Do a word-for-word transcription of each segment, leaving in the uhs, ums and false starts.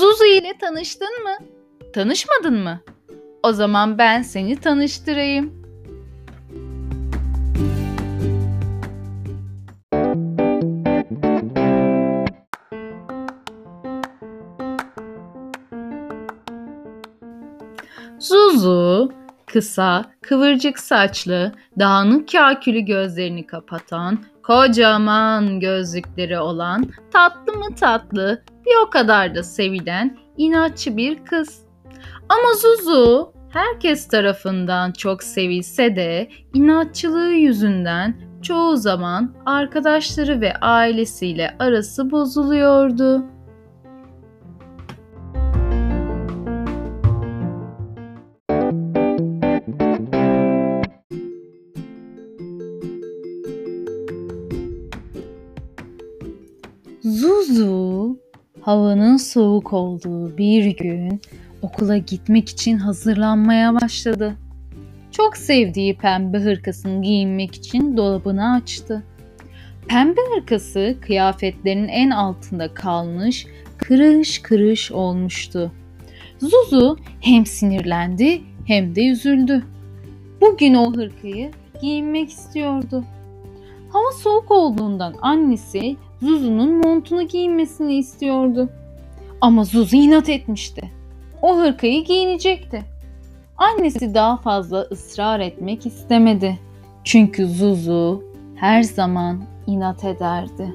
Zuzu ile tanıştın mı? Tanışmadın mı? O zaman ben seni tanıştırayım. Zuzu, kısa, kıvırcık saçlı, dağınık kakülü gözlerini kapatan, kocaman gözlükleri olan, tatlı mı tatlı, bir o kadar da sevilen, inatçı bir kız. Ama Zuzu, herkes tarafından çok sevilse de, inatçılığı yüzünden çoğu zaman arkadaşları ve ailesiyle arası bozuluyordu. Zuzu, havanın soğuk olduğu bir gün okula gitmek için hazırlanmaya başladı. Çok sevdiği pembe hırkasını giyinmek için dolabını açtı. Pembe hırkası kıyafetlerin en altında kalmış, kırış kırış olmuştu. Zuzu hem sinirlendi hem de üzüldü. Bugün o hırkayı giyinmek istiyordu. Hava soğuk olduğundan annesi Zuzu'nun montunu giyinmesini istiyordu. Ama Zuzu inat etmişti. O hırkayı giyinecekti. Annesi daha fazla ısrar etmek istemedi. Çünkü Zuzu her zaman inat ederdi.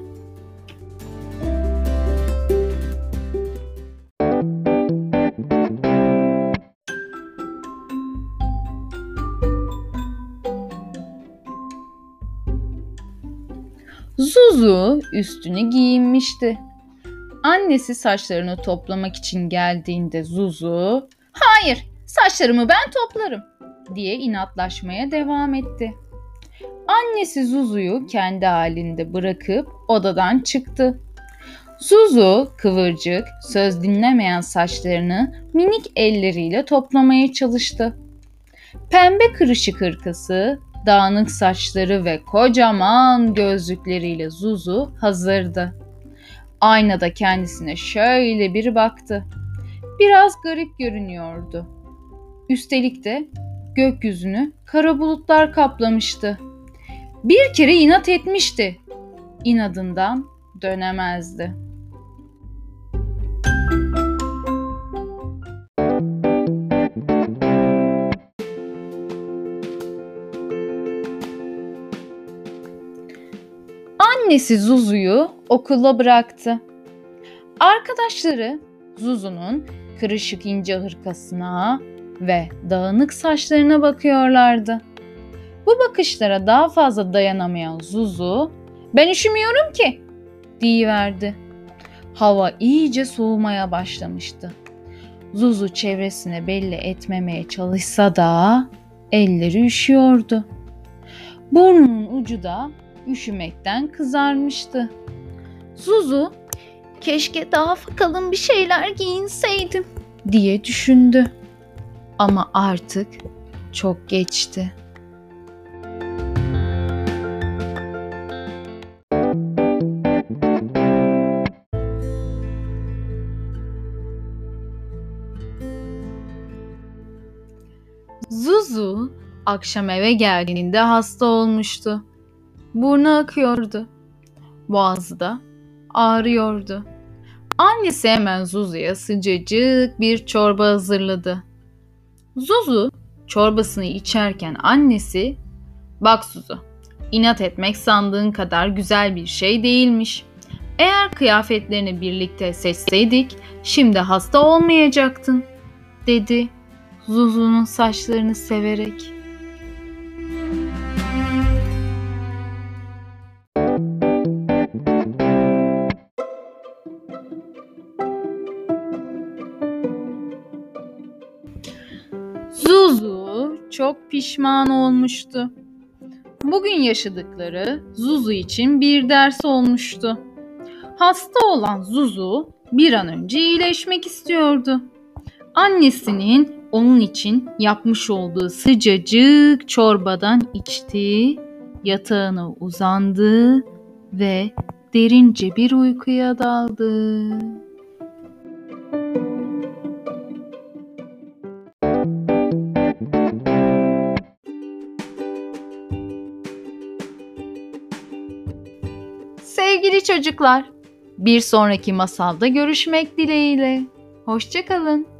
Zuzu üstünü giyinmişti. Annesi saçlarını toplamak için geldiğinde Zuzu, "Hayır, saçlarımı ben toplarım," diye inatlaşmaya devam etti. Annesi Zuzu'yu kendi halinde bırakıp odadan çıktı. Zuzu kıvırcık, söz dinlemeyen saçlarını minik elleriyle toplamaya çalıştı. Pembe kırışık hırkası, dağınık saçları ve kocaman gözlükleriyle Zuzu hazırdı. Aynada kendisine şöyle bir baktı. Biraz garip görünüyordu. Üstelik de gökyüzünü kara bulutlar kaplamıştı. Bir kere inat etmişti. İnadından dönemezdi. Annesi Zuzu'yu okula bıraktı. Arkadaşları Zuzu'nun kırışık ince hırkasına ve dağınık saçlarına bakıyorlardı. Bu bakışlara daha fazla dayanamayan Zuzu, "Ben üşümüyorum ki," diyiverdi. Hava iyice soğumaya başlamıştı. Zuzu çevresine belli etmemeye çalışsa da elleri üşüyordu. Burnunun ucu da üşümekten kızarmıştı. Zuzu, "Keşke daha kalın bir şeyler giyinseydim," diye düşündü. Ama artık çok geçti. Zuzu akşam eve geldiğinde hasta olmuştu. Burnu akıyordu. Boğazı da ağrıyordu. Annesi hemen Zuzu'ya sıcacık bir çorba hazırladı. Zuzu çorbasını içerken annesi, "Bak Zuzu, inat etmek sandığın kadar güzel bir şey değilmiş. Eğer kıyafetlerini birlikte seçseydik şimdi hasta olmayacaktın," dedi Zuzu'nun saçlarını severek. Zuzu çok pişman olmuştu. Bugün yaşadıkları Zuzu için bir ders olmuştu. Hasta olan Zuzu bir an önce iyileşmek istiyordu. Annesinin onun için yapmış olduğu sıcacık çorbadan içti, yatağına uzandı ve derince bir uykuya daldı. sevgili çocuklar. Bir sonraki masalda görüşmek dileğiyle. Hoşça kalın.